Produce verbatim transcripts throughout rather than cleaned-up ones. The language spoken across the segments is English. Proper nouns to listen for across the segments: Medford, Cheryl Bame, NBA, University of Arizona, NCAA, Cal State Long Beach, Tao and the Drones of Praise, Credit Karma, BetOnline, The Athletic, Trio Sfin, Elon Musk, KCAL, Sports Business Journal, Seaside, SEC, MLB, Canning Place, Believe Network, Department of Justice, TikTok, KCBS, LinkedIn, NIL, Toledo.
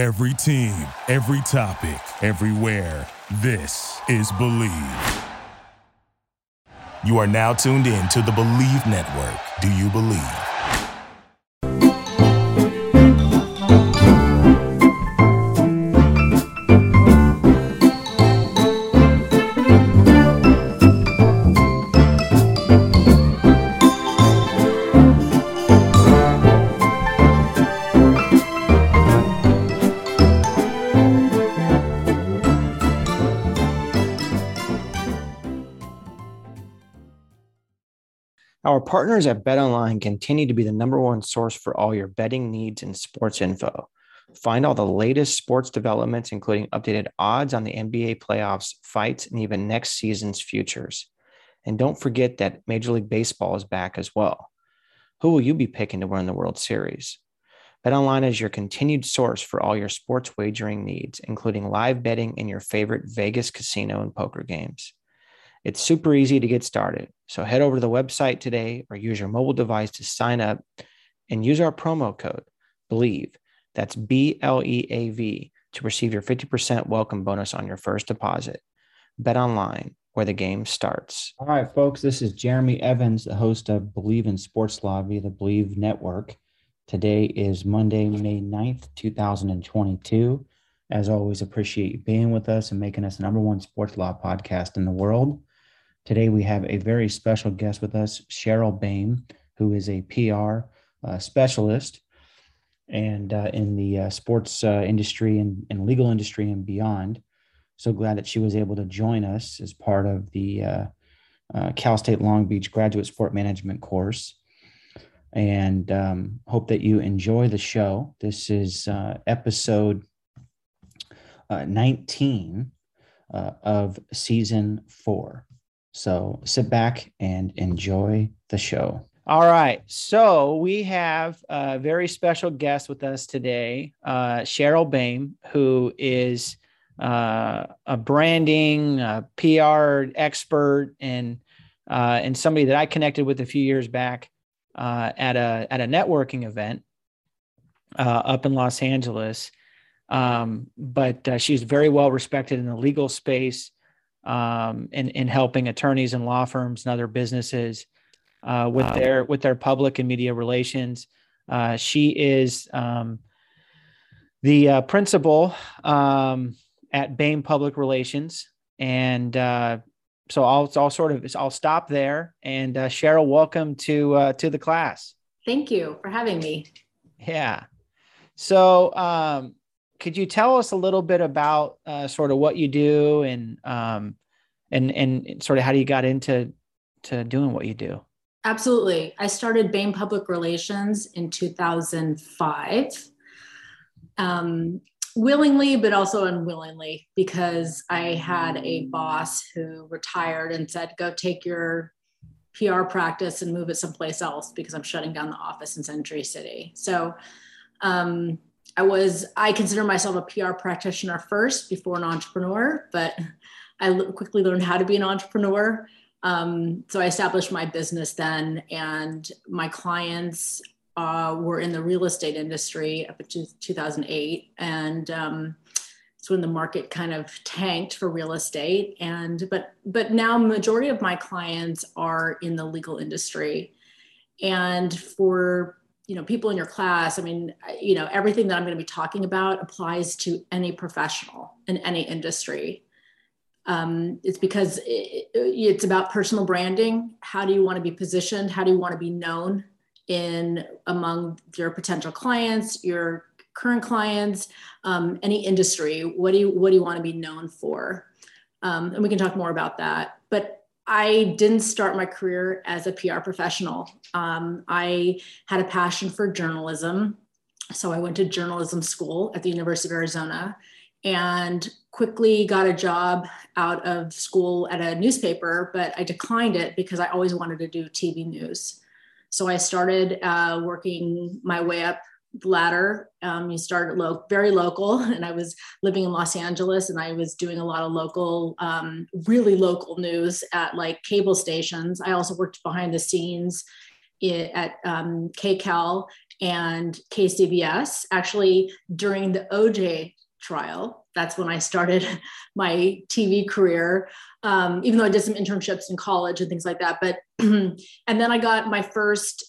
Every team, every topic, everywhere. This is Believe. You are now tuned in to the Believe Network. Do you believe? Our partners at BetOnline continue to be the number one source for all your betting needs and sports info. Find all the latest sports developments, including updated odds on the N B A playoffs, fights, and even next season's futures. And don't forget that Major League Baseball is back as well. Who will you be picking to win the World Series? BetOnline is your continued source for all your sports wagering needs, including live betting in your favorite Vegas casino and poker games. It's super easy to get started, so head over to the website today or use your mobile device to sign up and use our promo code, BELIEVE, that's B L E A V, to receive your fifty percent welcome bonus on your first deposit. Bet online, where the game starts. All right, folks, this is Jeremy Evans, the host of Believe in Sports Law via the Believe Network. Today is Monday, May ninth, twenty twenty-two. As always, appreciate you being with us and making us the number one sports law podcast in the world. Today, we have a very special guest with us, Cheryl Bame, who is a P R uh, specialist and uh, in the uh, sports uh, industry and, and legal industry and beyond. So glad that she was able to join us as part of the uh, uh, Cal State Long Beach Graduate Sport Management course. And um, hope that you enjoy the show. This is uh, episode uh, nineteen uh, of season four. So sit back and enjoy the show. All right. So we have a very special guest with us today, uh, Cheryl Bame, who is uh, a branding, a P R expert, and uh, and somebody that I connected with a few years back uh, at a at a networking event uh, up in Los Angeles. Um, but uh, she's very well respected in the legal space, um, and, and helping attorneys and law firms and other businesses, uh, with wow. their, with their public and media relations. Uh, she is, um, the, uh, principal, um, at BAME Public Relations. And, uh, so I'll, I'll sort of, I'll stop there. And, uh, Cheryl, welcome to, uh, to the class. Thank you for having me. Yeah. So, um, could you tell us a little bit about uh, sort of what you do and um, and and sort of how you got into to doing what you do? Absolutely. I started BAME Public Relations in two thousand five, um, willingly, but also unwillingly, because I had a boss who retired and said, go take your P R practice and move it someplace else because I'm shutting down the office in Century City. So um I was, I consider myself a P R practitioner first before an entrepreneur, but I quickly learned how to be an entrepreneur. Um, so I established my business then, and my clients uh, were in the real estate industry up to two thousand eight. And um, it's when the market kind of tanked for real estate. And, but, but now majority of my clients are in the legal industry. And for you know, people in your class, I mean, you know, everything that I'm going to be talking about applies to any professional in any industry. Um, it's because it, it's about personal branding. How do you want to be positioned? How do you want to be known in among your potential clients, your current clients, um, any industry? What do you, what do you want to be known for? Um, and we can talk more about that. But I didn't start my career as a P R professional. Um, I had a passion for journalism. So I went to journalism school at the University of Arizona and quickly got a job out of school at a newspaper, but I declined it because I always wanted to do T V news. So I started uh, working my way up the ladder. Um, you started lo- very local, and I was living in Los Angeles, and I was doing a lot of local, um, really local news at like cable stations. I also worked behind the scenes in, at um, K C A L and K C B S. Actually, during the O J trial, that's when I started my T V career, um, even though I did some internships in college and things like that. But and then I got my first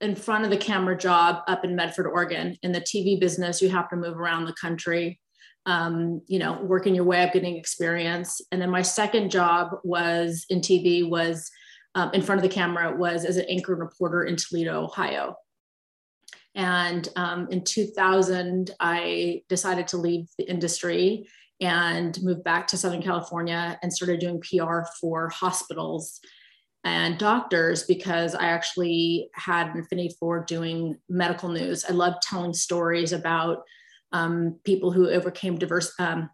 in front of the camera job up in Medford, Oregon. In the T V business, you have to move around the country, um, you know, working your way up, getting experience. And then my second job was in T V was um, in front of the camera was as an anchor and reporter in Toledo, Ohio. And um, in two thousand, I decided to leave the industry and moved back to Southern California and started doing P R for hospitals and doctors, because I actually had an affinity for doing medical news. I love telling stories about um, people who overcame diverse um,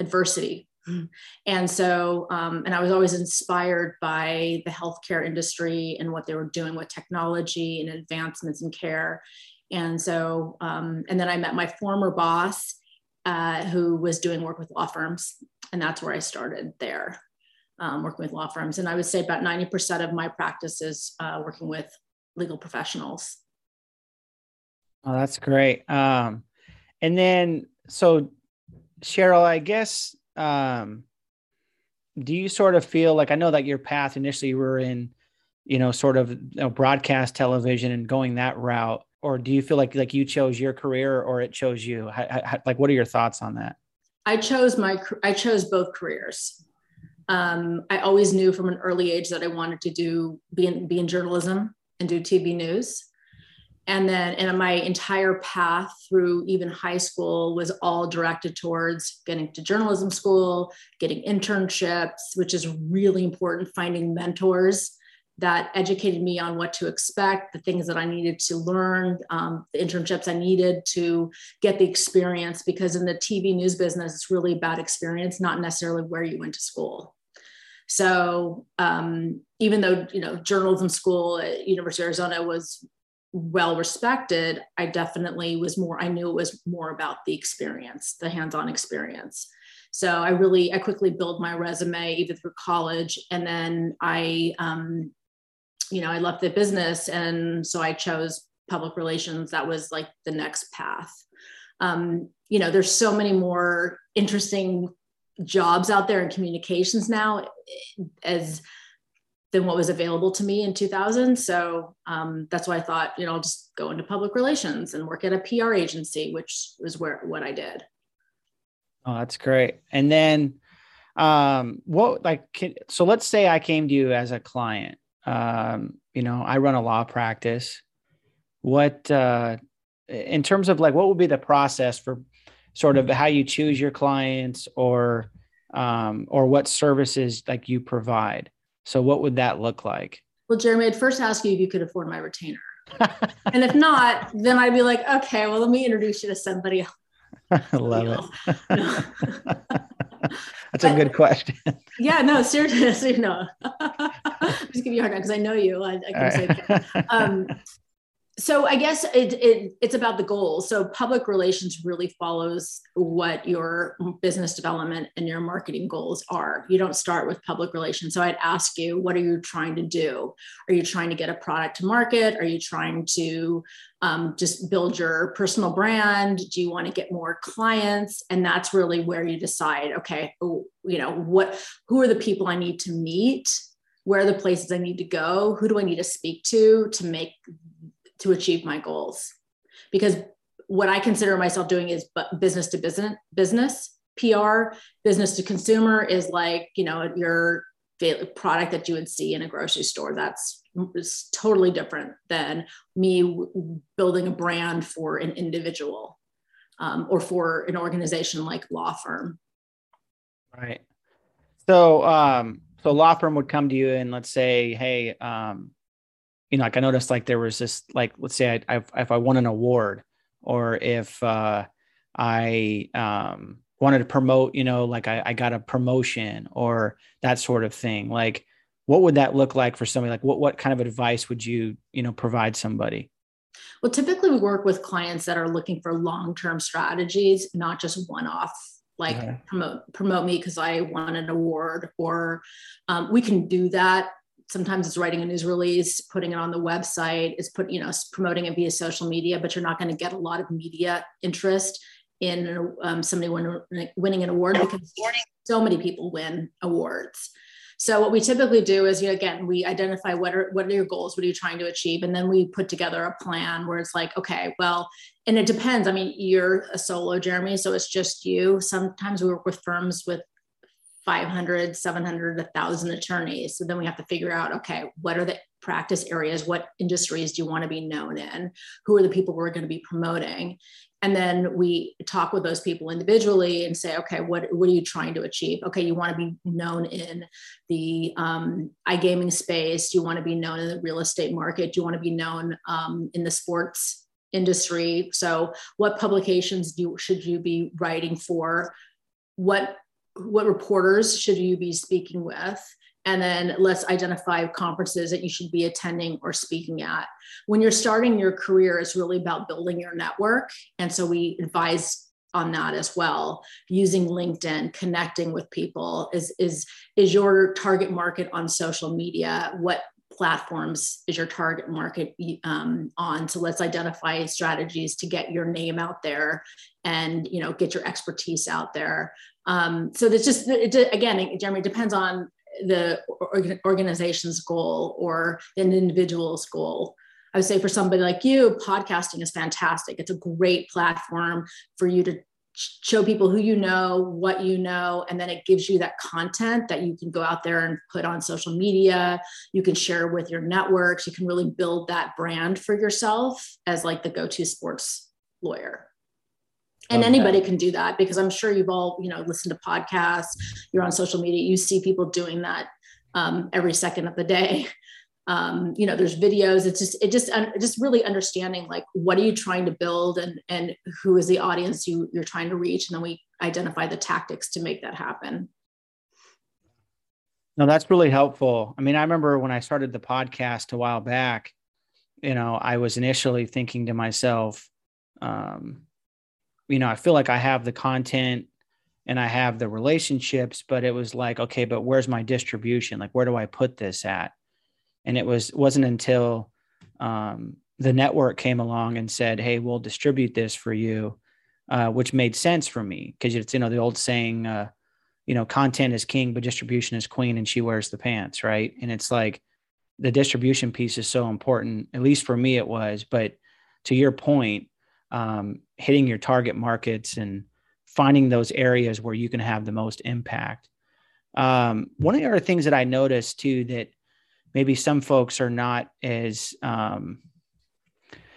adversity. Mm-hmm. And so, um, and I was always inspired by the healthcare industry and what they were doing with technology and advancements in care. And so, um, and then I met my former boss uh, who was doing work with law firms, and that's where I started there. Um, working with law firms. And I would say about ninety percent of my practice is uh, working with legal professionals. Oh, that's great. Um, and then, so Cheryl, I guess, um, do you sort of feel like, I know that your path initially you were in, you know, sort of you know, broadcast television and going that route, or do you feel like, like you chose your career or it chose you? How, how, like, what are your thoughts on that? I chose my, I chose both careers. Um, I always knew from an early age that I wanted to do, be in, be in journalism and do T V news. And then, and my entire path through even high school was all directed towards getting to journalism school, getting internships, which is really important, finding mentors that educated me on what to expect, the things that I needed to learn, um, the internships I needed to get the experience, because in the T V news business, it's really about experience, not necessarily where you went to school. So um, even though, you know, journalism school at University of Arizona was well respected, I definitely was more, I knew it was more about the experience, the hands-on experience. So I really, I quickly built my resume even through college. And then I, um, you know, I left the business. And so I chose public relations. That was like the next path. Um, you know, there's so many more interesting jobs out there in communications now as than what was available to me in two thousand. So um, that's why I thought, you know, I'll just go into public relations and work at a P R agency, which was where, what I did. Oh, that's great. And then, um, what, like, can, so let's say I came to you as a client. Um, you know, I run a law practice. What, uh, in terms of like, what would be the process for sort of how you choose your clients or, um, or what services like you provide? So what would that look like? Well, Jeremy, I'd first ask you if you could afford my retainer. And if not, then I'd be like, okay, well, let me introduce you to somebody else. I love it. No. That's but, a good question. Yeah, no, seriously, no. Just give you a hard time because I know you. I, I can right. say that. Um, so I guess it, it it's about the goal. So public relations really follows what your business development and your marketing goals are. You don't start with public relations. So I'd ask you, what are you trying to do? Are you trying to get a product to market? Are you trying to um, just build your personal brand? Do you want to get more clients? And that's really where you decide, okay, you know, what, who are the people I need to meet? Where are the places I need to go? Who do I need to speak to to make to achieve my goals? Because what I consider myself doing is business to business, business, P R, business to consumer is like, you know, your product that you would see in a grocery store. That's totally different than me building a brand for an individual um, or for an organization like law firm. Right. So, um, so law firm would come to you and let's say, hey, um, you know, like I noticed like there was this, like, let's say I, I, if I won an award or if uh, I um, wanted to promote, you know, like I, I got a promotion or that sort of thing. Like, what would that look like for somebody? Like what, what kind of advice would you, you know, provide somebody? Well, typically we work with clients that are looking for long-term strategies, not just one-off, like uh-huh. promote, promote me because I won an award, or um, we can do that sometimes it's writing a news release, putting it on the website, it's put, you know, promoting it via social media, but you're not going to get a lot of media interest in um, somebody win, winning an award because so many people win awards. So what we typically do is, you know, again, we identify what are, what are your goals? What are you trying to achieve? And then we put together a plan where it's like, okay, well, and it depends. I mean, you're a solo, Jeremy, so it's just you. Sometimes we work with firms with five hundred, seven hundred, one thousand attorneys. So then we have to figure out, okay, what are the practice areas? What industries do you want to be known in? Who are the people we're going to be promoting? And then we talk with those people individually and say, okay, what, what are you trying to achieve? Okay, you want to be known in the um, iGaming space. You want to be known in the real estate market. You want to be known um, in the sports industry. So what publications do you, should you be writing for? What What reporters should you be speaking with? And then let's identify conferences that you should be attending or speaking at. When you're starting your career, it's really about building your network. And so we advise on that as well, using LinkedIn, connecting with people. Is, is, is your target market on social media? What platforms is your target market um, on? So let's identify strategies to get your name out there and, you know, get your expertise out there. Um, so that's just, it, again, Jeremy, it depends on the organization's goal or an individual's goal. I would say for somebody like you, podcasting is fantastic. It's a great platform for you to show people who you know, what you know, and then it gives you that content that you can go out there and put on social media. You can share with your networks. You can really build that brand for yourself as like the go-to sports lawyer. And okay. Anybody can do that, because I'm sure you've all, you know, listened to podcasts, you're on social media, you see people doing that um, every second of the day. Um, you know, there's videos. It's just, it just, uh, just really understanding, like, what are you trying to build and, and who is the audience you, you're trying to reach? And then we identify the tactics to make that happen. No, that's really helpful. I mean, I remember when I started the podcast a while back, you know, I was initially thinking to myself, um, you know, I feel like I have the content and I have the relationships, but it was like, okay, but where's my distribution? Like, where do I put this at? And it was, wasn't until um, the network came along and said, hey, we'll distribute this for you, uh, which made sense for me. Cause it's, you know, the old saying, uh, you know, content is king, but distribution is queen, and she wears the pants. Right. And it's like the distribution piece is so important, at least for me it was, but to your point, um, hitting your target markets and finding those areas where you can have the most impact. Um, one of the other things that I noticed too, that maybe some folks are not as, um,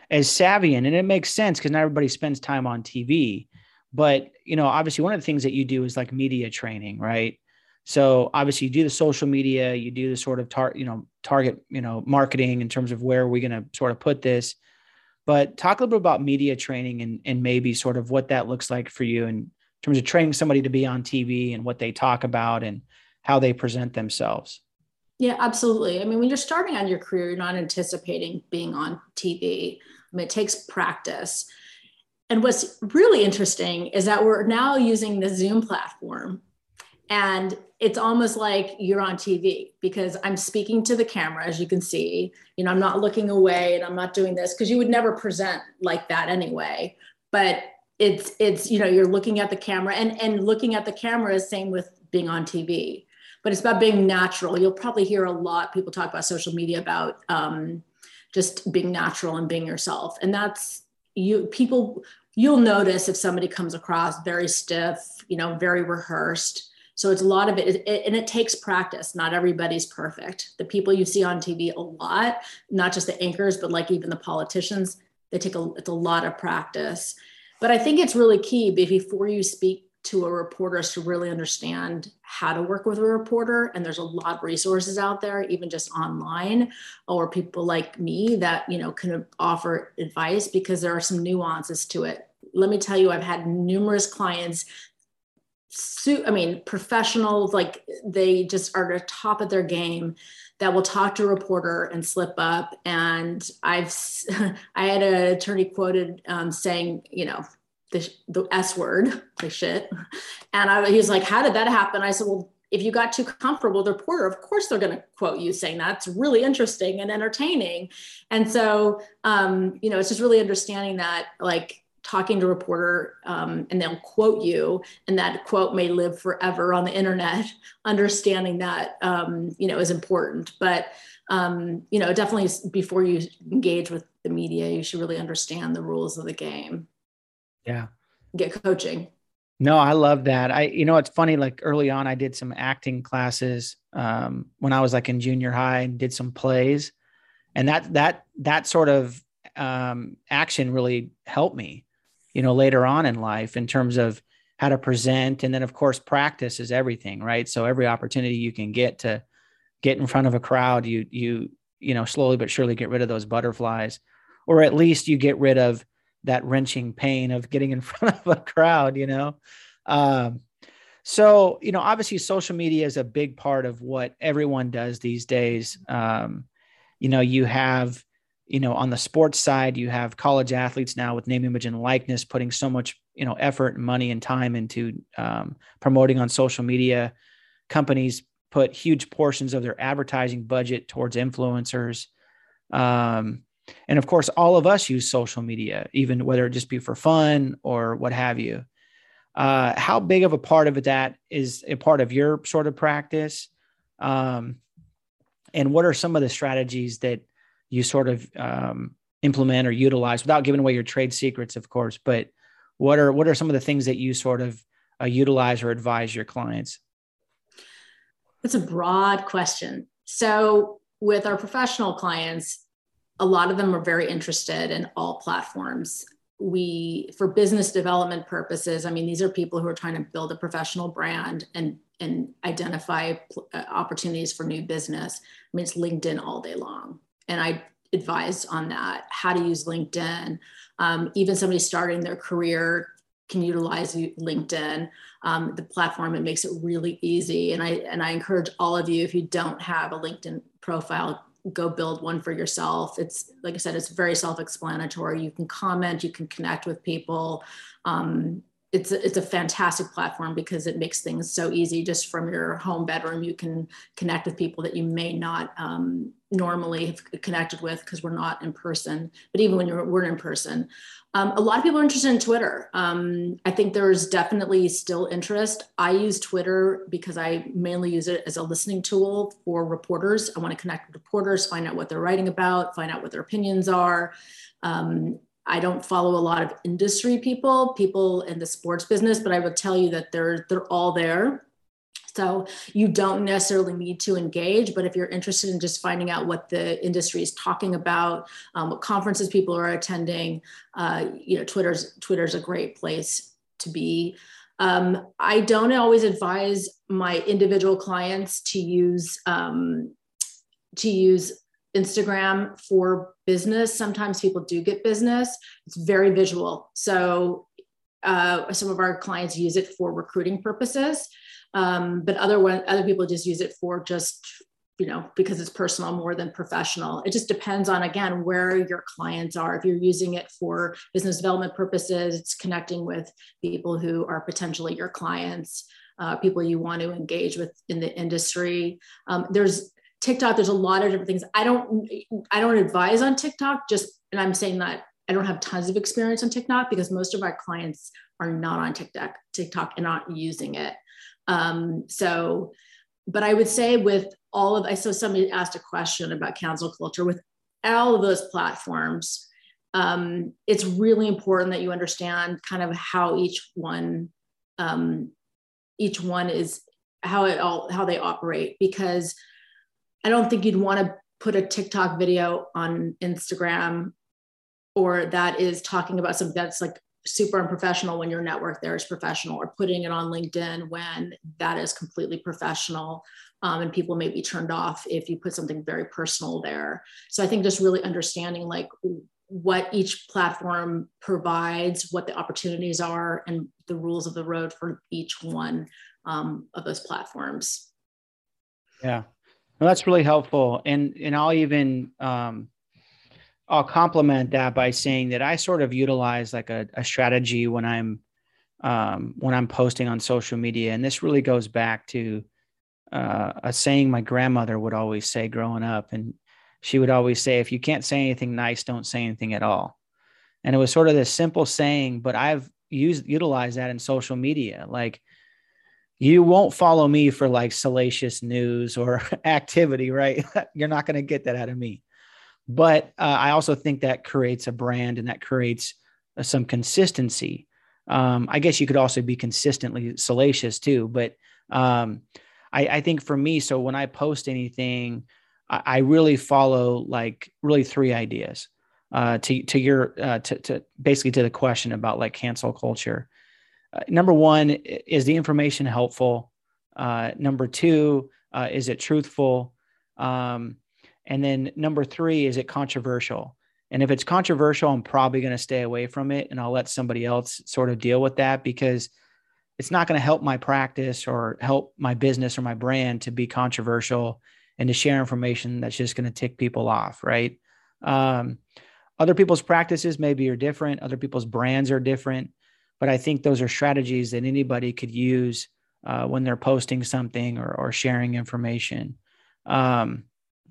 as savvy in, and it makes sense because not everybody spends time on T V, but, you know, obviously one of the things that you do is like media training, right? So obviously you do the social media, you do the sort of tar- you know, target, you know, marketing in terms of where we're going to sort of put this, but talk a little bit about media training and, and maybe sort of what that looks like for you in terms of training somebody to be on T V and what they talk about and how they present themselves. Yeah, absolutely. I mean, when you're starting on your career, you're not anticipating being on T V. I mean, it takes practice. And what's really interesting is that we're now using the Zoom platform, and it's almost like you're on T V because I'm speaking to the camera, as you can see. You know, I'm not looking away and I'm not doing this, because you would never present like that anyway. But it's, it's, you know, you're looking at the camera, and, and looking at the camera is same with being on T V. But it's about being natural. You'll probably hear a lot people talk about social media about um, just being natural and being yourself. And that's you people, you'll notice if somebody comes across very stiff, you know, very rehearsed. So it's a lot of it, it, it and it takes practice. Not everybody's perfect. The people you see on T V a lot, not just the anchors, but like even the politicians, they take a, it's a lot of practice. But I think it's really key before you speak to a reporter is to really understand how to work with a reporter. And there's a lot of resources out there, even just online, or people like me that, you know, can offer advice, because there are some nuances to it. Let me tell you, I've had numerous clients, su- I mean, professionals, like they just are at the top of their game, that will talk to a reporter and slip up. And I've, I had an attorney quoted um, saying, you know, The, the S word, like shit. And I, he was like, how did that happen? I said, well, If you got too comfortable with a reporter, of course they're going to quote you saying that's really interesting and entertaining. And so, um, you know, it's just really understanding that, like, talking to a reporter um, and they'll quote you, and that quote may live forever on the internet. Understanding that, um, you know, is important. But, um, you know, definitely before you engage with the media, you should really understand the rules of the game. Yeah. Get coaching. No, I love that. I, you know, it's funny, like early on, I did some acting classes um, when I was like in junior high, and did some plays, and that, that, that sort of um, action really helped me, you know, later on in life in terms of how to present. And then of course, practice is everything, right? So every opportunity you can get to get in front of a crowd, you, you, you know, slowly but surely get rid of those butterflies, or at least you get rid of that wrenching pain of getting in front of a crowd, you know? Um, so, you know, obviously social media is a big part of what everyone does these days. Um, you know, you have, you know, on the sports side, you have college athletes now with name, image, and likeness, putting so much, you know, effort and money and time into um, promoting on social media. Companies put huge portions of their advertising budget towards influencers. Um, And of course, all of us use social media, even whether it just be for fun or what have you. Uh, how big of a part of that is a part of your sort of practice? Um, and what are some of the strategies that you sort of um, implement or utilize, without giving away your trade secrets, of course, but what are, what are some of the things that you sort of uh, utilize or advise your clients? That's a broad question. So with our professional clients, a lot of them are very interested in all platforms. We, for business development purposes, I mean, these are people who are trying to build a professional brand and, and identify pl- opportunities for new business. I mean, it's LinkedIn all day long. And I advised on that, how to use LinkedIn. Um, even somebody starting their career can utilize LinkedIn, um, the platform. It makes it really easy. And I, and I encourage all of you, if you don't have a LinkedIn profile, go build one for yourself. It's, like I said, it's very self-explanatory. You can comment, you can connect with people. Um, it's, a, it's a fantastic platform because it makes things so easy. Just from your home bedroom, you can connect with people that you may not um, normally have connected with, because we're not in person. But even when you're, we're in person, um, a lot of people are interested in Twitter. Um, I think there's definitely still interest. I use Twitter because I mainly use it as a listening tool for reporters. I want to connect with reporters, find out what they're writing about, find out what their opinions are. Um, I don't follow a lot of industry people, people in the sports business, but I would tell you that they're, they're all there. So you don't necessarily need to engage, but if you're interested in just finding out what the industry is talking about, um, what conferences people are attending, uh, you know, Twitter's Twitter's a great place to be. Um, I don't always advise my individual clients to use um, to use Instagram for business. Sometimes people do get business. It's very visual, so uh, some of our clients use it for recruiting purposes. Um, but other one, other people just use it for just, you know, because it's personal more than professional. It just depends on, again, where your clients are. If you're using it for business development purposes, it's connecting with people who are potentially your clients, uh, people you want to engage with in the industry. Um, there's TikTok. There's a lot of different things. I don't, I don't advise on TikTok just, and I'm saying that I don't have tons of experience on TikTok because most of our clients are not on TikTok, TikTok and not using it. Um, so, but I would say with all of, I saw somebody asked a question about cancel culture. With all of those platforms, um, it's really important that you understand kind of how each one, um, each one is, how it all, how they operate, because I don't think you'd want to put a TikTok video on Instagram, or that is talking about something that's like super unprofessional when your network there is professional, or putting it on LinkedIn when that is completely professional. Um, and people may be turned off if you put something very personal there. So I think just really understanding like what each platform provides, what the opportunities are, and the rules of the road for each one um, of those platforms. Yeah, well, that's really helpful. And, and I'll even, um, I'll complement that by saying that I sort of utilize like a, a strategy when I'm um, when I'm posting on social media, and this really goes back to uh, a saying my grandmother would always say growing up. And she would always say, if you can't say anything nice, don't say anything at all. And it was sort of this simple saying, but I've used, utilized that in social media. Like, you won't follow me for like salacious news or activity, right? You're not going to get that out of me. But uh, I also think that creates a brand, and that creates uh, some consistency. Um, I guess you could also be consistently salacious too, but um, I, I think for me, so when I post anything, I, I really follow like really three ideas. Uh, to to your uh, to to basically to the question about like cancel culture. Uh, number one, is the information helpful? Uh, number two, uh, is it truthful? Um, and then number three, is it controversial? And if it's controversial, I'm probably going to stay away from it, and I'll let somebody else sort of deal with that, because it's not going to help my practice or help my business or my brand to be controversial and to share information that's just going to tick people off, right? Um, Other people's practices maybe are different. Other people's brands are different. But I think those are strategies that anybody could use uh, when they're posting something or, or sharing information. Um,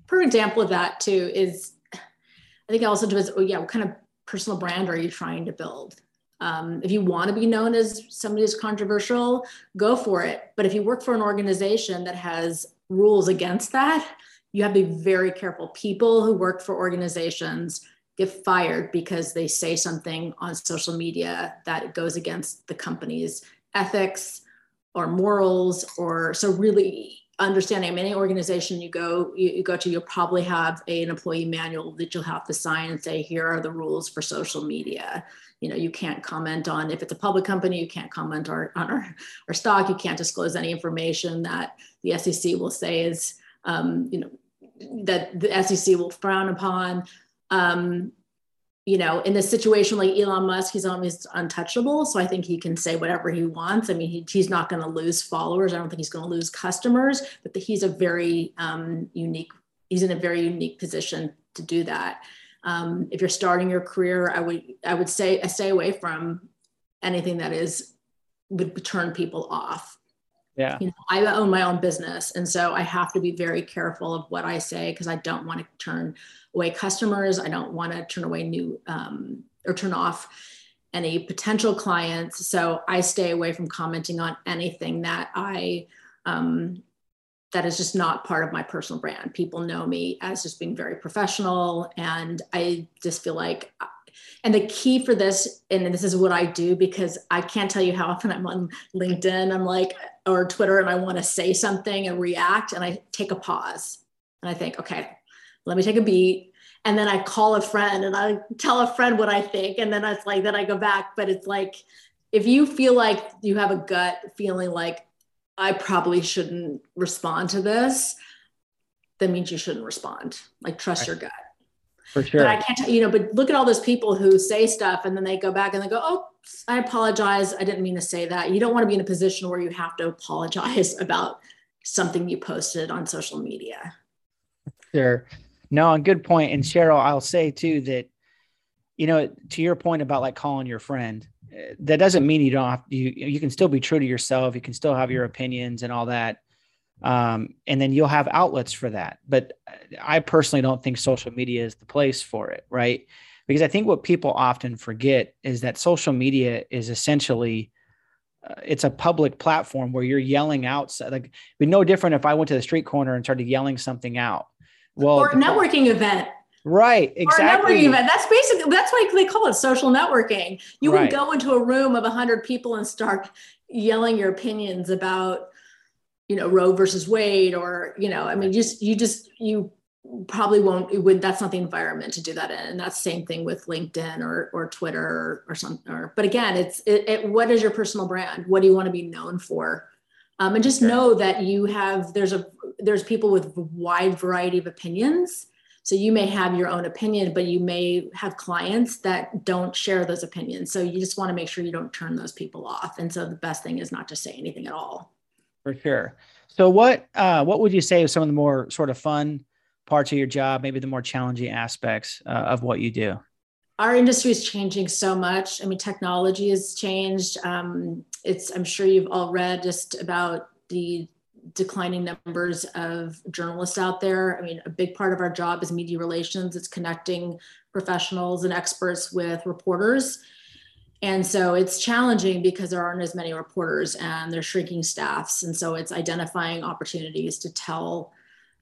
per example of that too is, I think it also depends, oh yeah, what kind of personal brand are you trying to build? Um, if you want to be known as somebody who's controversial, go for it. But if you work for an organization that has rules against that, you have to be very careful. People who work for organizations get fired because they say something on social media that goes against the company's ethics or morals, or so really understanding, I mean, any organization you go, you, you go to, you'll probably have a, an employee manual that you'll have to sign and say, here are the rules for social media. You know, you can't comment on, if it's a public company, you can't comment our, on our, our stock. You can't disclose any information that the S E C will say is, um, you know, that the S E C will frown upon. Um, you know, in a situation like Elon Musk, he's almost untouchable. So I think he can say whatever he wants. I mean, he, he's not going to lose followers. I don't think he's going to lose customers, but the, he's a very um, unique, he's in a very unique position to do that. Um, if you're starting your career, I would, I would say, I stay away from anything that is, would turn people off. Yeah. You know, I own my own business. And so I have to be very careful of what I say, because I don't want to turn away customers. I don't want to turn away new um, or turn off any potential clients. So I stay away from commenting on anything that I, um, that is just not part of my personal brand. People know me as just being very professional. And I just feel like, and the key for this, and this is what I do, because I can't tell you how often I'm on LinkedIn, I'm like, or Twitter, and I want to say something and react. And I take a pause and I think, okay, let me take a beat. And then I call a friend and I tell a friend what I think. And then it's like, then I go back. But it's like, if you feel like you have a gut feeling like I probably shouldn't respond to this, that means you shouldn't respond. Like, trust your gut. For sure. But I can't, you know, but look at all those people who say stuff and then they go back and they go, oh, I apologize. I didn't mean to say that. You don't want to be in a position where you have to apologize about something you posted on social media. Sure. No, and good point. And Cheryl, I'll say too that, you know, to your point about like calling your friend, that doesn't mean you don't have, you, you can still be true to yourself. You can still have your opinions and all that. Um, and then you'll have outlets for that. But I personally don't think social media is the place for it, right? Because I think what people often forget is that social media is essentially, uh, it's a public platform where you're yelling out. Like, it'd be no different if I went to the street corner and started yelling something out. Well, or a networking the, event. Right, exactly. Or a networking event. That's basically, that's why they call it social networking. You right. would go into a room of one hundred people and start yelling your opinions about, you know, Roe versus Wade, or, you know, I mean, just, you just, you probably won't, it would, that's not the environment to do that in. And that's the same thing with LinkedIn or, or Twitter or, or something, or, but again, it's, it, it, what is your personal brand? What do you want to be known for? Um, and just sure. know that you have, there's a, there's people with a wide variety of opinions. So you may have your own opinion, but you may have clients that don't share those opinions. So you just want to make sure you don't turn those people off. And so the best thing is not to say anything at all. For sure. So what uh, what would you say is some of the more sort of fun parts of your job, maybe the more challenging aspects uh, of what you do? Our industry is changing so much. I mean, technology has changed. Um, it's I'm sure you've all read just about the declining numbers of journalists out there. I mean, a big part of our job is media relations. It's connecting professionals and experts with reporters. And so it's challenging because there aren't as many reporters and they're shrinking staffs. And so it's identifying opportunities to tell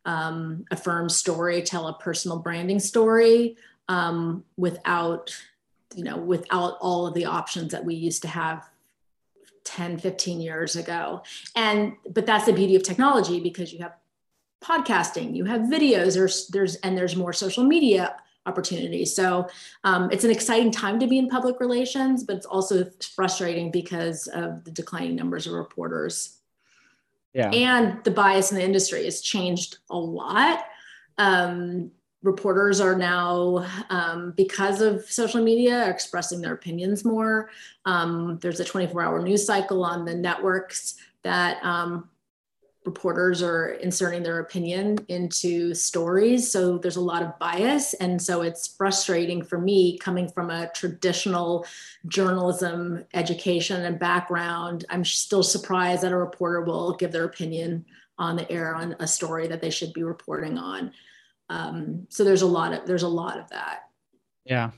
um, a firm's story, tell a personal branding story um, without, you know, without all of the options that we used to have ten, fifteen years ago. And, but that's the beauty of technology, because you have podcasting, you have videos, there's, there's, and there's more social media opportunities. So um, it's an exciting time to be in public relations, but it's also frustrating because of the declining numbers of reporters. Yeah. And the bias in the industry has changed a lot. Um, reporters are now, um, because of social media, expressing their opinions more. Um, there's a twenty-four hour news cycle on the networks that um, reporters are inserting their opinion into stories. So there's a lot of bias. And so it's frustrating for me, coming from a traditional journalism education and background. I'm still surprised that a reporter will give their opinion on the air on a story that they should be reporting on. Um, so there's a lot of, there's a lot of that. Yeah.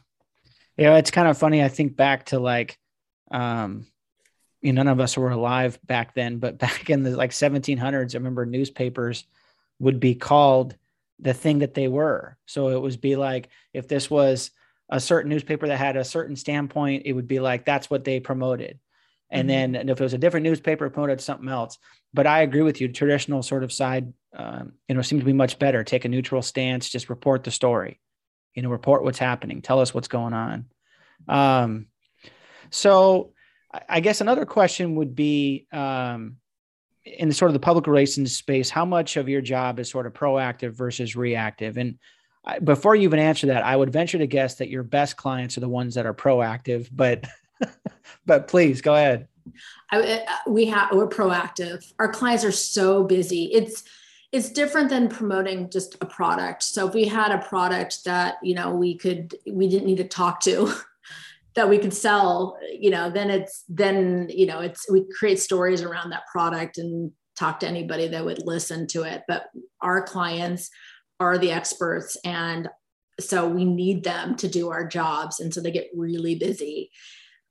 Yeah. It's kind of funny. I think back to like, um, you know, none of us were alive back then, but back in the like seventeen hundreds, I remember newspapers would be called the thing that they were. So it would be like, if this was a certain newspaper that had a certain standpoint, it would be like, that's what they promoted. And mm-hmm. then if it was a different newspaper, it promoted something else. But I agree with you, traditional sort of side, um, you know, seems to be much better. Take a neutral stance, just report the story, you know, report what's happening, tell us what's going on. Um, so I guess another question would be, um, in the sort of the public relations space, how much of your job is sort of proactive versus reactive? And I, before you even answer that, I would venture to guess that your best clients are the ones that are proactive, but but please go ahead. I, we have, we're proactive. Our clients are so busy. It's, it's different than promoting just a product. So if we had a product that, you know, we could, we didn't need to talk to that we could sell, you know, then it's, then, you know, it's, we create stories around that product and talk to anybody that would listen to it. But our clients are the experts. And so we need them to do our jobs. And so they get really busy.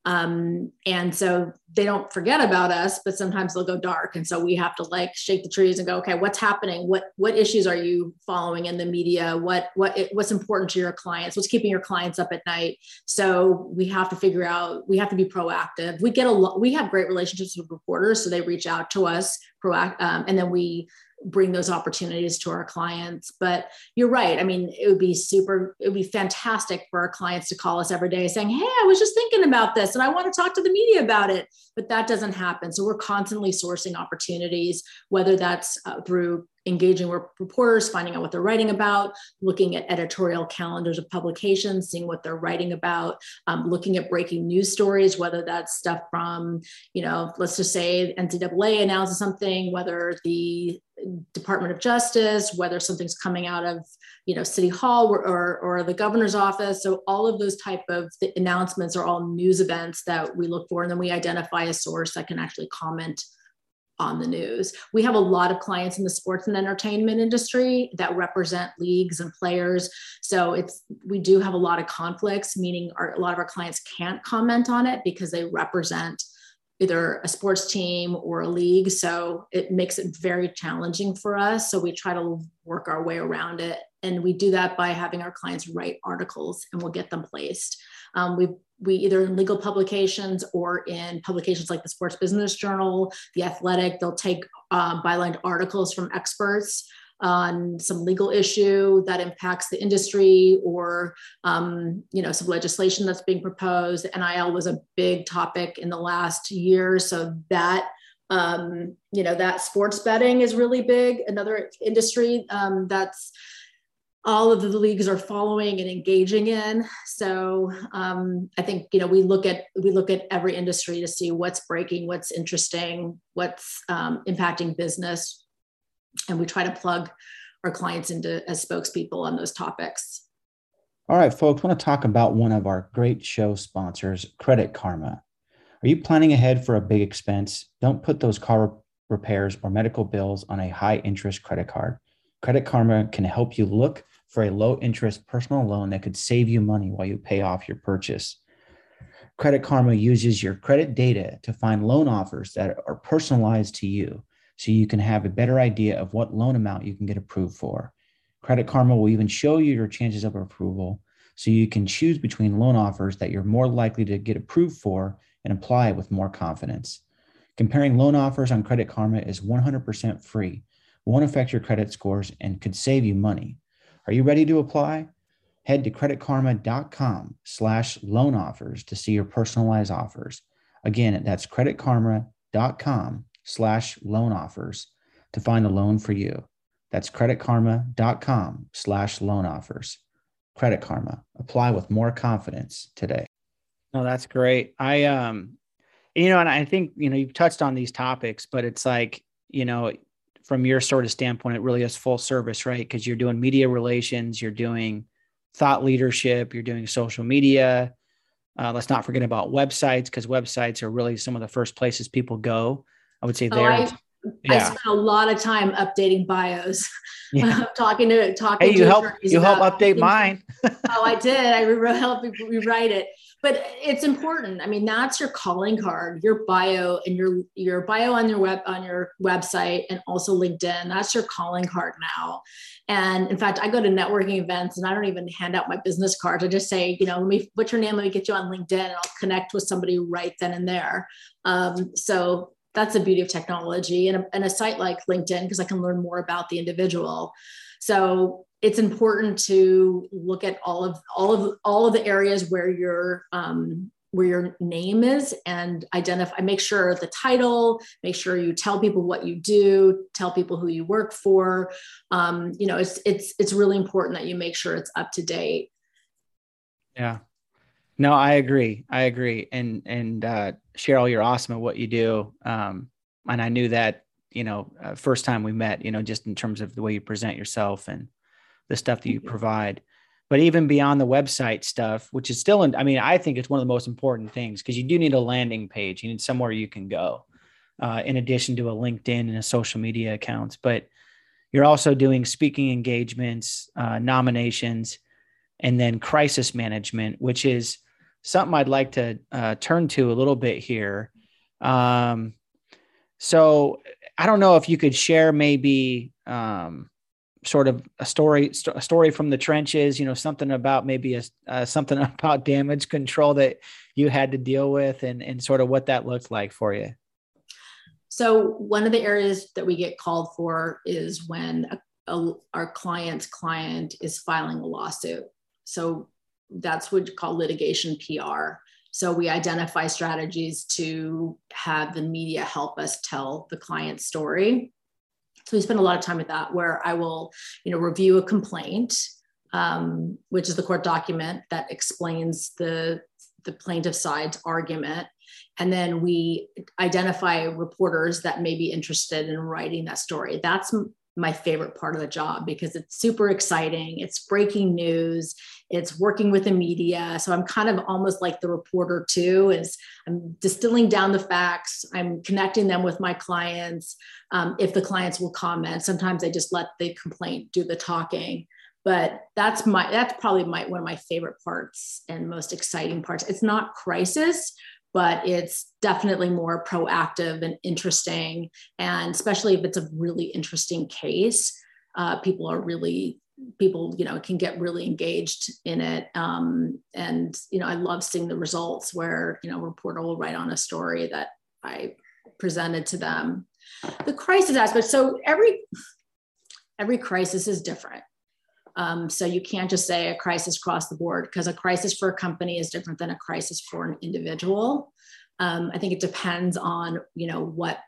Um, and so they don't forget about us, but sometimes they'll go dark. And so we have to like shake the trees and go, okay, what's happening? What, what issues are you following in the media? What, what, what's important to your clients? What's keeping your clients up at night? So we have to figure out, we have to be proactive. We get a lot, we have great relationships with reporters. So they reach out to us proact, um, and then we bring those opportunities to our clients. But you're right. I mean, it would be super, it would be fantastic for our clients to call us every day saying, hey, I was just thinking about this and I want to talk to the media about it, but that doesn't happen. So we're constantly sourcing opportunities, whether that's uh, through engaging with reporters, finding out what they're writing about, looking at editorial calendars of publications, seeing what they're writing about, um, looking at breaking news stories, whether that's stuff from, you know, let's just say N C double A announces something, whether the Department of Justice, whether something's coming out of, you know, City Hall or, or, or the governor's office. So all of those type of announcements are all news events that we look for. And then we identify a source that can actually comment on the news. We have a lot of clients in the sports and entertainment industry that represent leagues and players. So it's, we do have a lot of conflicts, meaning our, a lot of our clients can't comment on it because they represent either a sports team or a league. So it makes it very challenging for us. So we try to work our way around it. And we do that by having our clients write articles and we'll get them placed. Um, we've We either in legal publications or in publications like the Sports Business Journal, The Athletic, they'll take uh, bylined articles from experts on some legal issue that impacts the industry or, um, you know, some legislation that's being proposed. N I L was a big topic in the last year. So that, um, you know, that sports betting is really big. Another industry um, that's, all of the leagues are following and engaging in. So um, I think, you know, we look at, we look at every industry to see what's breaking, what's interesting, what's um, impacting business. And we try to plug our clients into as spokespeople on those topics. All right, folks, I want to talk about one of our great show sponsors, Credit Karma. Are you planning ahead for a big expense? Don't put those car repairs, or medical bills on a high-interest credit card. Credit Karma can help you look for a low-interest personal loan that could save you money while you pay off your purchase. Credit Karma uses your credit data to find loan offers that are personalized to you, so you can have a better idea of what loan amount you can get approved for. Credit Karma will even show you your chances of approval, so you can choose between loan offers that you're more likely to get approved for and apply with more confidence. Comparing loan offers on Credit Karma is one hundred percent free, won't affect your credit scores, and could save you money. Are you ready to apply? Head to creditkarma.com slash loan offers to see your personalized offers. Again, that's creditkarma.com slash loan offers to find a loan for you. That's creditkarma.com slash loan offers. Credit Karma. Apply with more confidence today. No, that's great. I, um, you know, and I think, you know, you've touched on these topics, but it's like, you know, from your sort of standpoint, it really is full service, right? Because you're doing media relations, you're doing thought leadership, you're doing social media. Uh, let's not forget about websites, because websites are really some of the first places people go. I would say oh, there. I, yeah. I spent a lot of time updating bios, yeah. talking to talking. Hey, you to help you help update mine. Oh, I did. I re- helped rewrite it. But it's important. I mean, that's your calling card, your bio and your, your bio on your web, on your website, and also LinkedIn. That's your calling card now. And in fact, I go to networking events and I don't even hand out my business cards. I just say, you know, let me, what's your name? Let me get you on LinkedIn and I'll connect with somebody right then and there. Um, so that's the beauty of technology and a, and a site like LinkedIn, because I can learn more about the individual. So it's important to look at all of all of all of the areas where your um, where your name is, and identify. Make sure the title. Make sure you tell people what you do. Tell people who you work for. Um, you know, it's it's it's really important that you make sure it's up to date. Yeah, no, I agree. I agree. And and uh, Cheryl, you're awesome at what you do, um, and I knew that. You know, uh, first time we met. You know, just in terms of the way you present yourself and the stuff that you provide, but even beyond the website stuff, which is still, in, I mean, I think it's one of the most important things, because you do need a landing page. You need somewhere you can go uh, in addition to a LinkedIn and a social media accounts, but you're also doing speaking engagements, uh, nominations, and then crisis management, which is something I'd like to uh, turn to a little bit here. Um, so I don't know if you could share maybe, um, sort of a story, st- a story from the trenches, you know, something about maybe a, uh, something about damage control that you had to deal with and, and sort of what that looked like for you. So one of the areas that we get called for is when a, a, our client's client is filing a lawsuit. So that's what you call litigation P R. So we identify strategies to have the media help us tell the client's story. So we spend a lot of time with that, where I will, you know, review a complaint, um, which is the court document that explains the, the plaintiff side's argument. And then we identify reporters that may be interested in writing that story. That's m- my favorite part of the job, because it's super exciting. It's breaking news. It's working with the media. So I'm kind of almost like the reporter too, is I'm distilling down the facts. I'm connecting them with my clients. Um, if the clients will comment, sometimes I just let the complaint do the talking, but that's my, that's probably my, one of my favorite parts and most exciting parts. It's not crisis, but it's definitely more proactive and interesting. And especially if it's a really interesting case, uh, people are really, people, you know, can get really engaged in it. Um, and, you know, I love seeing the results where, you know, a reporter will write on a story that I presented to them. The crisis aspect. So every, every crisis is different. Um, so you can't just say a crisis across the board, because a crisis for a company is different than a crisis for an individual. Um, I think it depends on, you know, what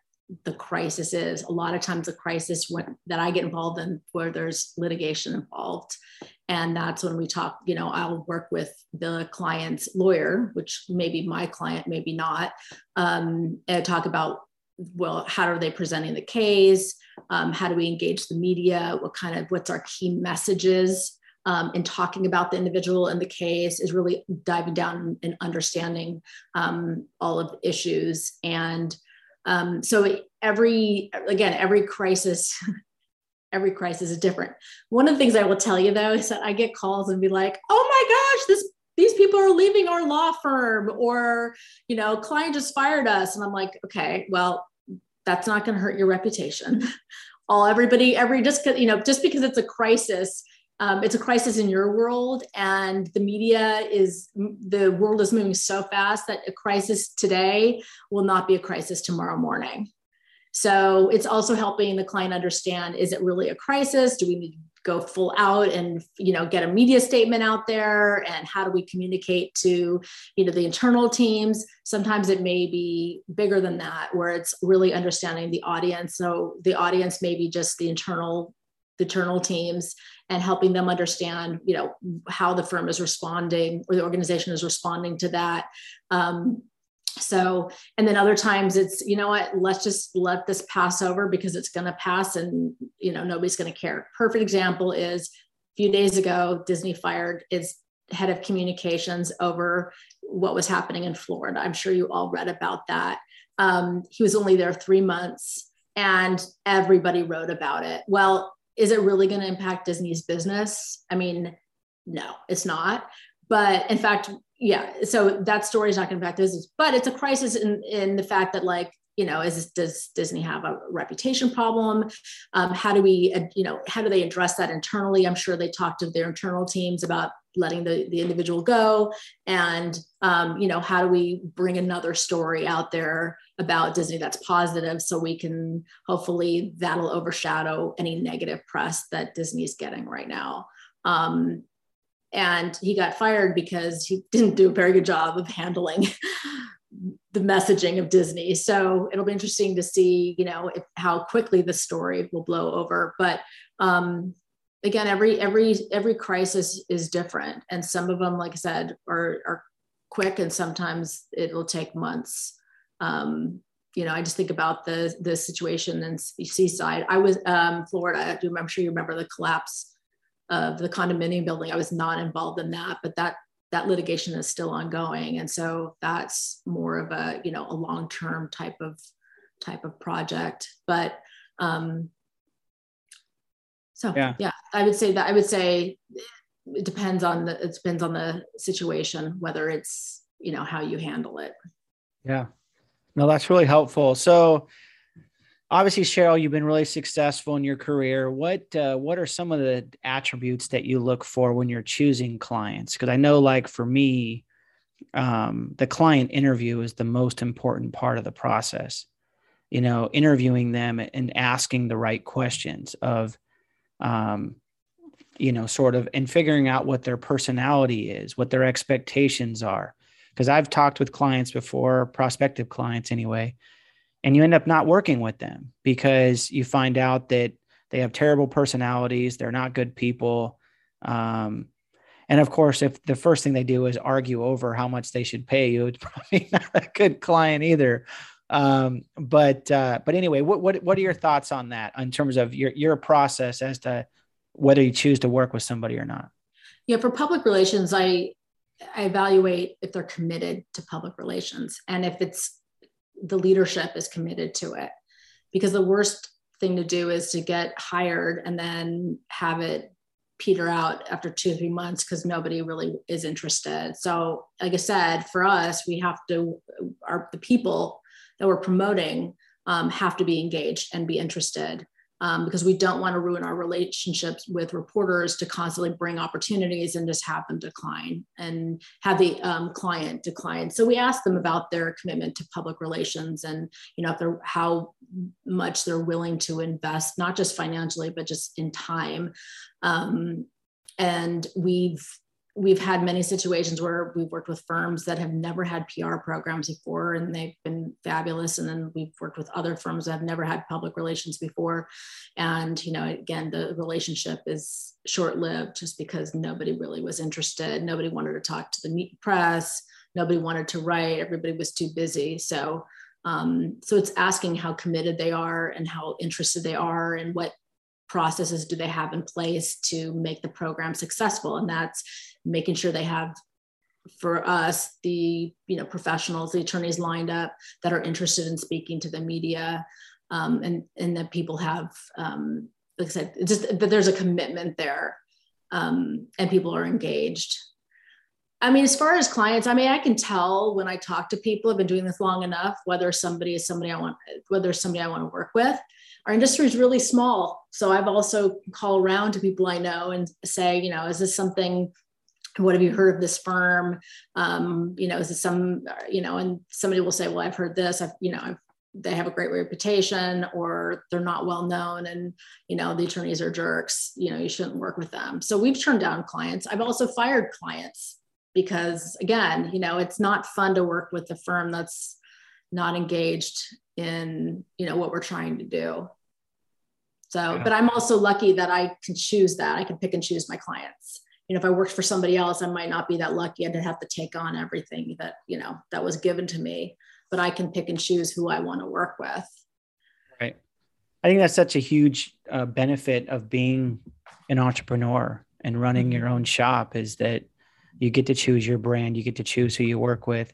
the crisis is. A lot of times the crisis when, that I get involved in, where there's litigation involved. And that's when we talk, you know, I'll work with the client's lawyer, which may be my client, maybe not, um, and talk about, well, how are they presenting the case? Um, how do we engage the media? What kind of, what's our key messages um, in talking about the individual in the case, is really diving down and understanding um, all of the issues. And Um, so every, again, every crisis, every crisis is different. One of the things I will tell you though, is that I get calls and be like, oh my gosh, this, these people are leaving our law firm, or, you know, client just fired us. And I'm like, okay, well, that's not going to hurt your reputation. All everybody, every, just, you know, just because it's a crisis, Um, it's a crisis in your world, and the media is, the world is moving so fast that a crisis today will not be a crisis tomorrow morning. So it's also helping the client understand, is it really a crisis? Do we need to go full out and, you know, get a media statement out there? And how do we communicate to, you know, the internal teams? Sometimes it may be bigger than that, where it's really understanding the audience. So the audience may be just the internal the internal teams, and helping them understand, you know, how the firm is responding, or the organization is responding to that. Um, so, and then other times it's, you know what, let's just let this pass over because it's going to pass, and, you know, nobody's going to care. Perfect example is a few days ago, Disney fired its head of communications over what was happening in Florida. I'm sure you all read about that. Um, he was only there three months and everybody wrote about it. Well, is it really going to impact Disney's business? I mean, no, it's not. But in fact, yeah, so that story is not going to impact business, but it's a crisis in, in the fact that, like, you know, is, does Disney have a reputation problem? Um, how do we, uh, you know, how do they address that internally? I'm sure they talked to their internal teams about letting the, the individual go. And, um, you know, how do we bring another story out there about Disney that's positive, so we can, hopefully that'll overshadow any negative press that Disney's getting right now. Um, and he got fired because he didn't do a very good job of handling the messaging of Disney. So it'll be interesting to see, you know, if, how quickly the story will blow over. But um, again, every every every crisis is different, and some of them, like I said, are are quick, and sometimes it will take months. Um, you know, I just think about the, the situation in Seaside. I was, um, Florida, I'm sure you remember the collapse of the condominium building. I was not involved in that, but that, that litigation is still ongoing. And so that's more of a, you know, a long-term type of, type of project. But, um, so yeah. yeah, I would say that, I would say it depends on the, it depends on the situation, whether it's, you know, how you handle it. Yeah. No, that's really helpful. So obviously, Cheryl, you've been really successful in your career. What uh, what are some of the attributes that you look for when you're choosing clients? Because I know, like for me, um, the client interview is the most important part of the process. You know, interviewing them and asking the right questions of, um, you know, sort of, and figuring out what their personality is, what their expectations are. Because I've talked with clients before, prospective clients anyway, and you end up not working with them because you find out that they have terrible personalities. They're not good people. Um, and of course, if the first thing they do is argue over how much they should pay you, it's probably not a good client either. Um, but uh, but anyway, what, what what are your thoughts on that in terms of your, your process as to whether you choose to work with somebody or not? Yeah, for public relations, I... I evaluate if they're committed to public relations, and if it's the leadership is committed to it, because the worst thing to do is to get hired and then have it peter out after two, three months because nobody really is interested. So like I said, for us, we have to, our, the people that we're promoting um, have to be engaged and be interested. Um, because we don't want to ruin our relationships with reporters to constantly bring opportunities and just have them decline and have the um, client decline. So we ask them about their commitment to public relations, and, you know, if they're, how much they're willing to invest, not just financially, but just in time. Um, and we've we've had many situations where we've worked with firms that have never had P R programs before, and they've been fabulous. And then we've worked with other firms that have never had public relations before. And, you know, again, the relationship is short-lived just because nobody really was interested. Nobody wanted to talk to the press. Nobody wanted to write. Everybody was too busy. So, um, so it's asking how committed they are and how interested they are and what processes do they have in place to make the program successful. And that's making sure they have for us, the you know professionals, the attorneys lined up that are interested in speaking to the media, um, and and that people have, um, like I said, it's just that there's a commitment there, um, and people are engaged. I mean, as far as clients, I mean, I can tell when I talk to people, I've been doing this long enough, whether somebody is somebody I want, whether somebody I want to work with. Our industry is really small. So I've also called around to people I know and say, you know, is this something, what have you heard of this firm? Um, you know, is it some, you know, and somebody will say, well, I've heard this, I've, you know, I've, they have a great reputation, or they're not well known, and you know the attorneys are jerks, you know, you shouldn't work with them. So we've turned down clients. I've also fired clients, because again, you know, it's not fun to work with a firm that's not engaged in, you know, what we're trying to do. So, yeah. But I'm also lucky that I can choose that. I can pick and choose my clients. You know, if I worked for somebody else, I might not be that lucky. I'd have to take on everything that, you know, that was given to me, but I can pick and choose who I want to work with. Right. I think that's such a huge uh, benefit of being an entrepreneur and running your own shop, is that you get to choose your brand. You get to choose who you work with.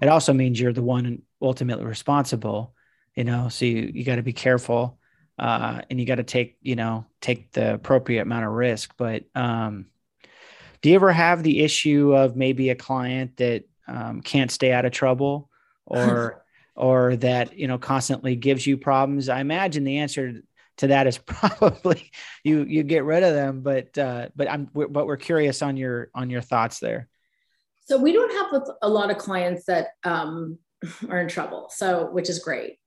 It also means you're the one ultimately responsible, you know, so you, you got to be careful, uh, and you got to take, you know, take the appropriate amount of risk. But um, do you ever have the issue of maybe a client that um, can't stay out of trouble, or, or that, you know, constantly gives you problems? I imagine the answer to that is probably you, you get rid of them, but, uh, but I'm, we're, but we're curious on your, on your thoughts there. So we don't have a lot of clients that um, are in trouble, so, which is great.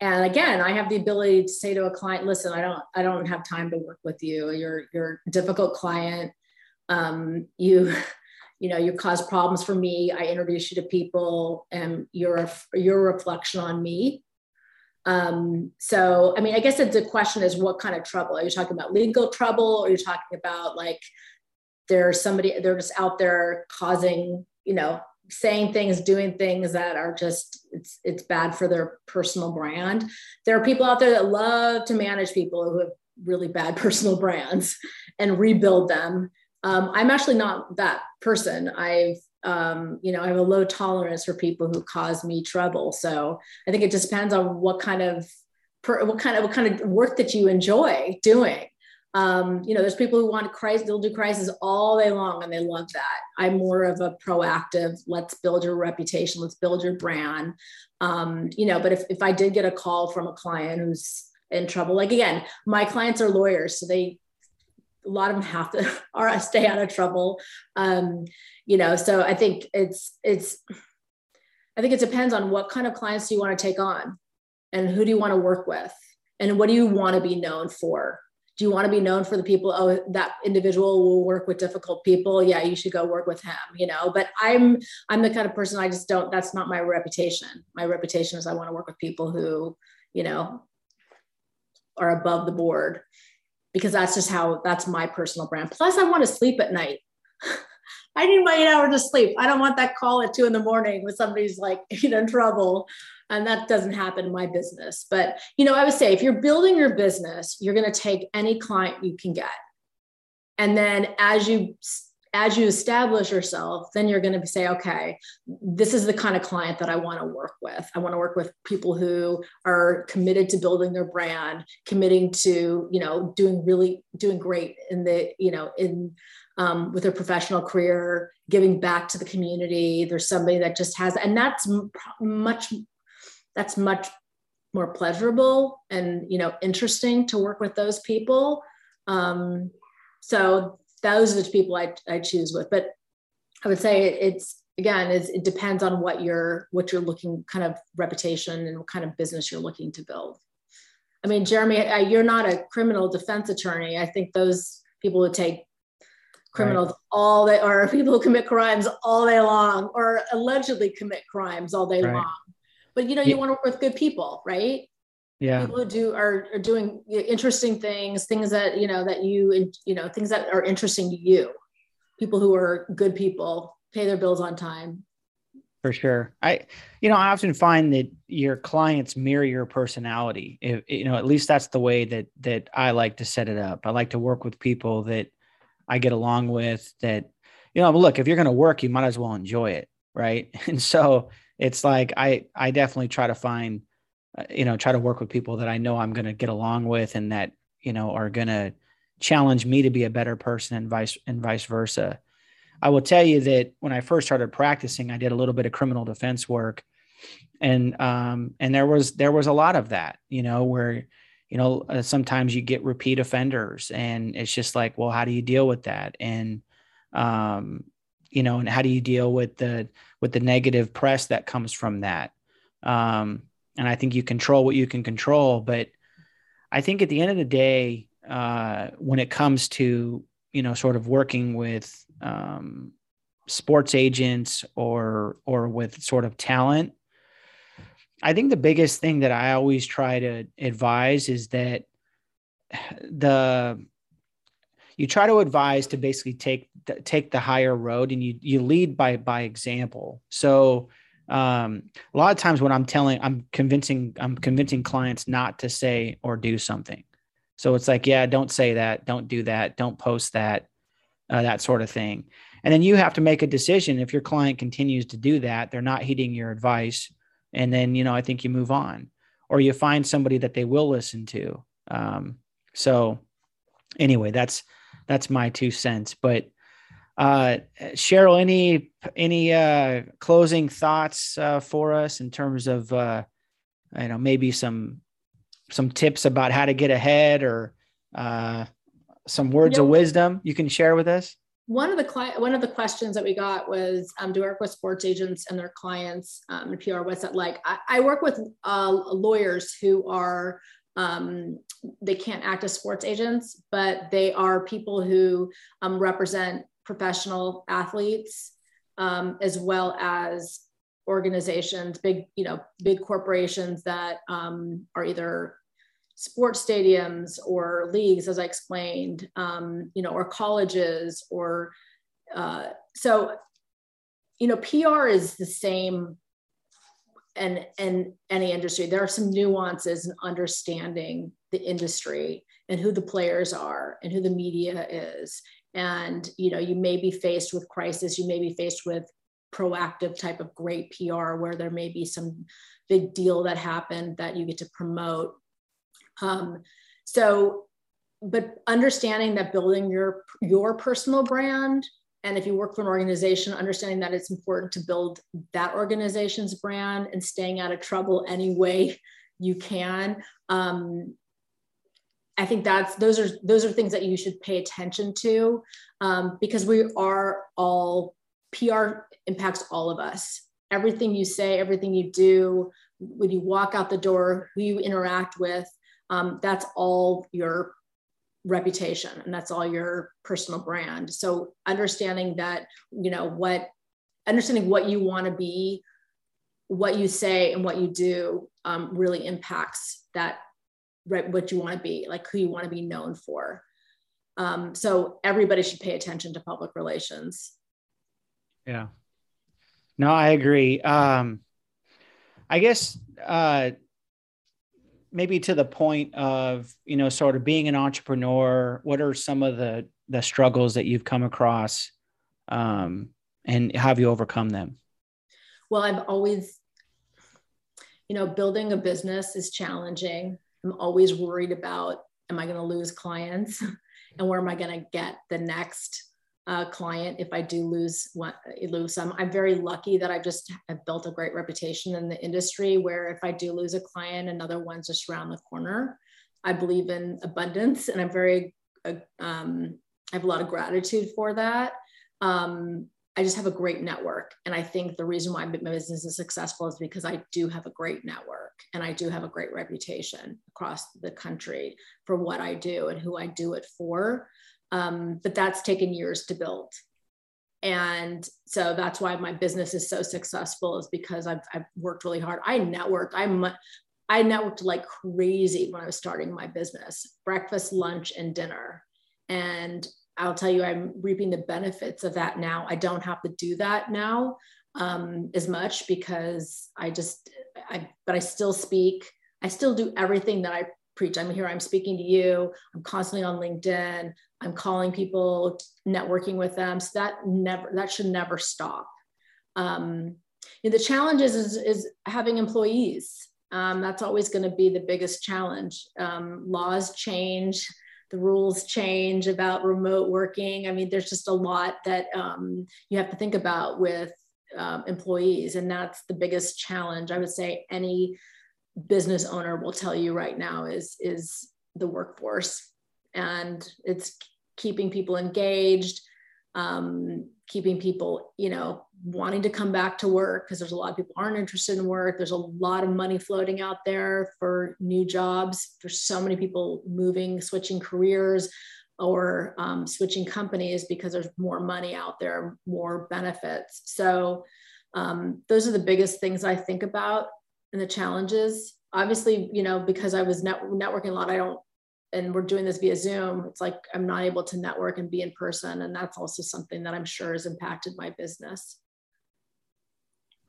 And again, I have the ability to say to a client, listen, I don't, I don't have time to work with you. You're, you're a difficult client. Um, you, you know, you cause problems for me. I introduce you to people, and you're a, you're a reflection on me. Um, so, I mean, I guess the question is, what kind of trouble? Are you talking about legal trouble? Or are you talking about like, there's somebody, they're just out there causing, you know, saying things, doing things that are just, it's, it's bad for their personal brand. There are people out there that love to manage people who have really bad personal brands and rebuild them. Um, I'm actually not that person. I've, um, you know, I have a low tolerance for people who cause me trouble. So I think it just depends on what kind of, what kind of, what kind of work that you enjoy doing. Um, you know, there's people who want to crisis, they'll do crisis all day long, and they love that. I'm more of a proactive, let's build your reputation, let's build your brand. Um, you know, but if, if I did get a call from a client who's in trouble, like again, my clients are lawyers, so they, a lot of them have to are stay out of trouble. Um, you know, so I think it's, it's, I think it depends on what kind of clients do you want to take on, and who do you want to work with, and what do you want to be known for? Do you want to be known for the people? Oh, that individual will work with difficult people. Yeah, you should go work with him, you know, but I'm, I'm the kind of person, I just don't, that's not my reputation. My reputation is I want to work with people who, you know, are above the board, because that's just how, that's my personal brand. Plus I want to sleep at night. I need my eight hours of sleep. I don't want that call at two in the morning with somebody's like, you know, in trouble. And that doesn't happen in my business. But, you know, I would say if you're building your business, you're going to take any client you can get. And then as you, as you establish yourself, then you're going to say, okay, this is the kind of client that I want to work with. I want to work with people who are committed to building their brand, committing to, you know, doing really, doing great in the, you know, in, Um, with their professional career, giving back to the community. There's somebody that just has, and that's much, that's much more pleasurable and, you know, interesting to work with those people. Um, so those are the people I, I choose with, but I would say it's, again, it's, it depends on what you're, what you're looking, kind of reputation and what kind of business you're looking to build. I mean, Jeremy, uh, you're not a criminal defense attorney. I think those people would take criminals right. all day, or people who commit crimes all day long, or allegedly commit crimes all day right. long. But you know, you yeah. want to work with good people, right? Yeah. People who do are, are doing interesting things, things that, you know, that you, you know, things that are interesting to you. People who are good people, pay their bills on time. For sure. I, you know, I often find that your clients mirror your personality. If, you know, at least that's the way that, that I like to set it up. I like to work with people that I get along with, that, you know, look, if you're going to work, you might as well enjoy it. Right. And so it's like, I, I definitely try to find, uh, you know, try to work with people that I know I'm going to get along with and that, you know, are going to challenge me to be a better person and vice and vice versa. I will tell you that when I first started practicing, I did a little bit of criminal defense work. And, um, and there was, there was a lot of that, you know, where, you know, uh, sometimes you get repeat offenders and it's just like, well, how do you deal with that? And, um, you know, and how do you deal with the, with the negative press that comes from that? Um, and I think you control what you can control, but I think at the end of the day, uh, when it comes to, you know, sort of working with, um, sports agents or, or with sort of talent, I think the biggest thing that I always try to advise is that the, you try to advise to basically take, take the higher road and you, you lead by, by example. So, um, a lot of times when I'm telling, I'm convincing, I'm convincing clients not to say or do something. So it's like, yeah, don't say that. Don't do that. Don't post that, uh, that sort of thing. And then you have to make a decision. If your client continues to do that, they're not heeding your advice. And then, you know, I think you move on or you find somebody that they will listen to. Um, so anyway, that's, that's my two cents, but, uh, Cheryl, any, any, uh, closing thoughts, uh, for us in terms of, uh, you know, maybe some, some tips about how to get ahead or, uh, some words you know, of wisdom you can share with us? One of the cli- one of the questions that we got was, um, do I work with sports agents and their clients, um, and P R? What's that like? I, I work with, uh, lawyers who are, um, they can't act as sports agents, but they are people who, um, represent professional athletes, um, as well as organizations, big, you know, big corporations that, um, are either sports stadiums or leagues, as I explained, um, you know, or colleges or, uh, so, you know, P R is the same in, in any industry. There are some nuances in understanding the industry and who the players are and who the media is. And, you know, you may be faced with crisis, you may be faced with proactive type of great P R where there may be some big deal that happened that you get to promote. Um, so, but understanding that building your, your personal brand, and if you work for an organization, understanding that it's important to build that organization's brand and staying out of trouble any way you can. Um, I think that's, those are, those are things that you should pay attention to, um, because we are all, P R impacts all of us. Everything you say, everything you do, when you walk out the door, who you interact with, um, that's all your reputation and that's all your personal brand. So understanding that, you know, what, understanding what you want to be, what you say and what you do, um, really impacts that, right, what you want to be, like who you want to be known for. Um, so everybody should pay attention to public relations. Yeah, no, I agree. Um, I guess, uh, maybe to the point of, you know, sort of being an entrepreneur, what are some of the, the struggles that you've come across, um, and how have you overcome them? Well, I've always, you know, building a business is challenging. I'm always worried about, am I going to lose clients and where am I going to get the next Uh, client if I do lose one, lose some. I'm very lucky that I've just I've built a great reputation in the industry where if I do lose a client, another one's just around the corner. I believe in abundance and I'm very, uh, um, I have a lot of gratitude for that. Um, I just have a great network. And I think the reason why my business is successful is because I do have a great network and I do have a great reputation across the country for what I do and who I do it for. Um, but that's taken years to build. And so that's why my business is so successful is because I've, I've worked really hard. I networked. I'm, I networked like crazy when I was starting my business, breakfast, lunch, and dinner. And I'll tell you, I'm reaping the benefits of that now. I don't have to do that now, um, as much because I just, I, but I still speak. I still do everything that I preach. I'm here, I'm speaking to you. I'm constantly on LinkedIn. I'm calling people, networking with them. So that never, that should never stop. Um, you know, the challenge is, is, is having employees. Um, that's always going to be the biggest challenge. Um, laws change, the rules change about remote working. I mean, there's just a lot that um, you have to think about with uh, employees. And that's the biggest challenge. I would say any business owner will tell you right now is, is the workforce. And it's keeping people engaged, um, keeping people, you know, wanting to come back to work, because there's a lot of people aren't interested in work. There's a lot of money floating out there for new jobs. There's so many people moving, switching careers or um, switching companies because there's more money out there, more benefits. So um, those are the biggest things I think about and the challenges. Obviously, you know, because I was net networking a lot, I don't, and we're doing this via Zoom, it's like I'm not able to network and be in person. And that's also something that I'm sure has impacted my business.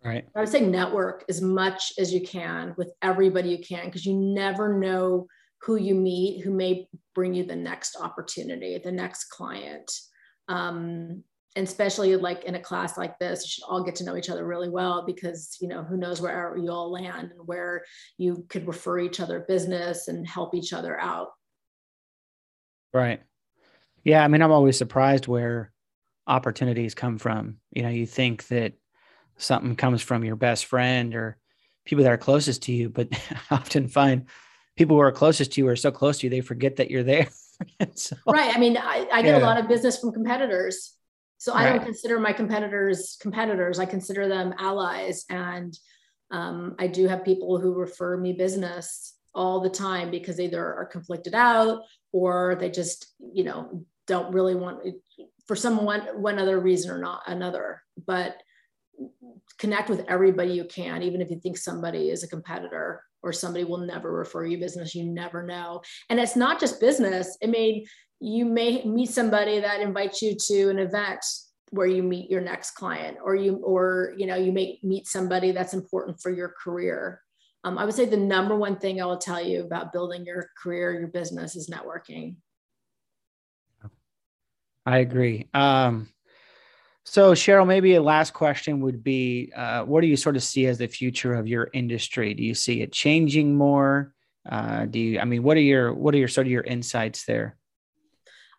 Right. I would say network as much as you can with everybody you can, because you never know who you meet, who may bring you the next opportunity, the next client. Um, and especially like in a class like this, you should all get to know each other really well, because, you know, who knows where you all land and where you could refer each other business and help each other out. Right. Yeah. I mean, I'm always surprised where opportunities come from. You know, you think that something comes from your best friend or people that are closest to you, but I often find people who are closest to you are so close to you, they forget that you're there. So, right. I mean, I, I get yeah. a lot of business from competitors. So I right. don't consider my competitors competitors. I consider them allies. And um, I do have people who refer me business all the time because they either are conflicted out or they just, you know, don't really want it for some one, one other reason or not another, but connect with everybody you can, even if you think somebody is a competitor or somebody will never refer you business, you never know. And it's not just business. I mean, you may meet somebody that invites you to an event where you meet your next client, or you, or, you know, you may meet somebody that's important for your career. Um, I would say the number one thing I will tell you about building your career, your business is networking. I agree. Um, so Cheryl, maybe a last question would be, uh, what do you sort of see as the future of your industry? Do you see it changing more? Uh, do you, I mean, what are your, what are your sort of your insights there?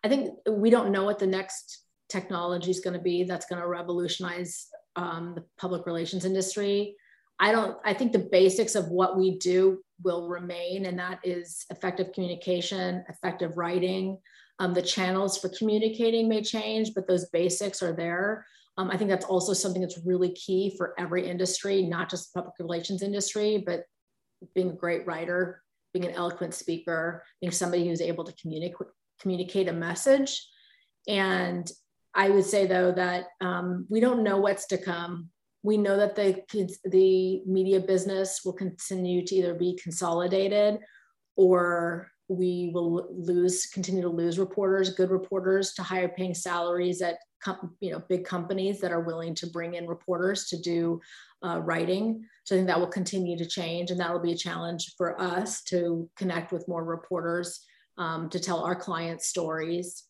I think we don't know what the next technology is going to be that's going to revolutionize um, the public relations industry. I don't, I think the basics of what we do will remain, and that is effective communication, effective writing. Um, the channels for communicating may change, but those basics are there. Um, I think that's also something that's really key for every industry, not just the public relations industry, but being a great writer, being an eloquent speaker, being somebody who's able to communicate, communicate a message. And I would say though, that um, we don't know what's to come. We know that the, the media business will continue to either be consolidated, or we will lose, continue to lose reporters, good reporters, to higher paying salaries at you know, big companies that are willing to bring in reporters to do uh, writing. So I think that will continue to change, and that'll be a challenge for us to connect with more reporters, um, to tell our clients stories.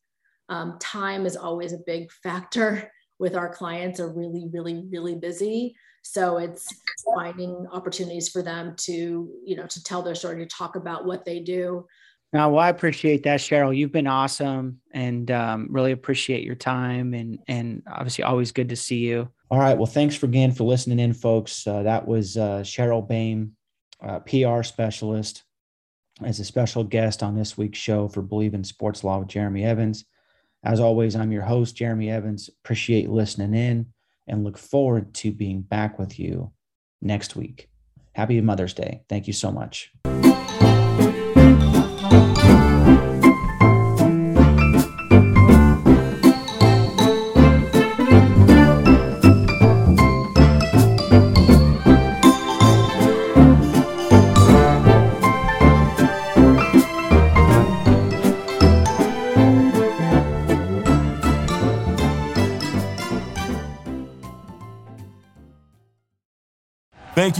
Um, time is always a big factor. With our clients are really, really, really busy. So it's finding opportunities for them to, you know, to tell their story, to talk about what they do. Now, well, I appreciate that, Cheryl. You've been awesome, and um, really appreciate your time, and, and obviously always good to see you. All right. Well, thanks for, again for listening in, folks. Uh, that was uh, Cheryl Bame, uh, P R specialist, as a special guest on this week's show for Believe in Sports Law with Jeremy Evans. As always, I'm your host, Jeremy Evans. Appreciate listening in and look forward to being back with you next week. Happy Mother's Day. Thank you so much. Thank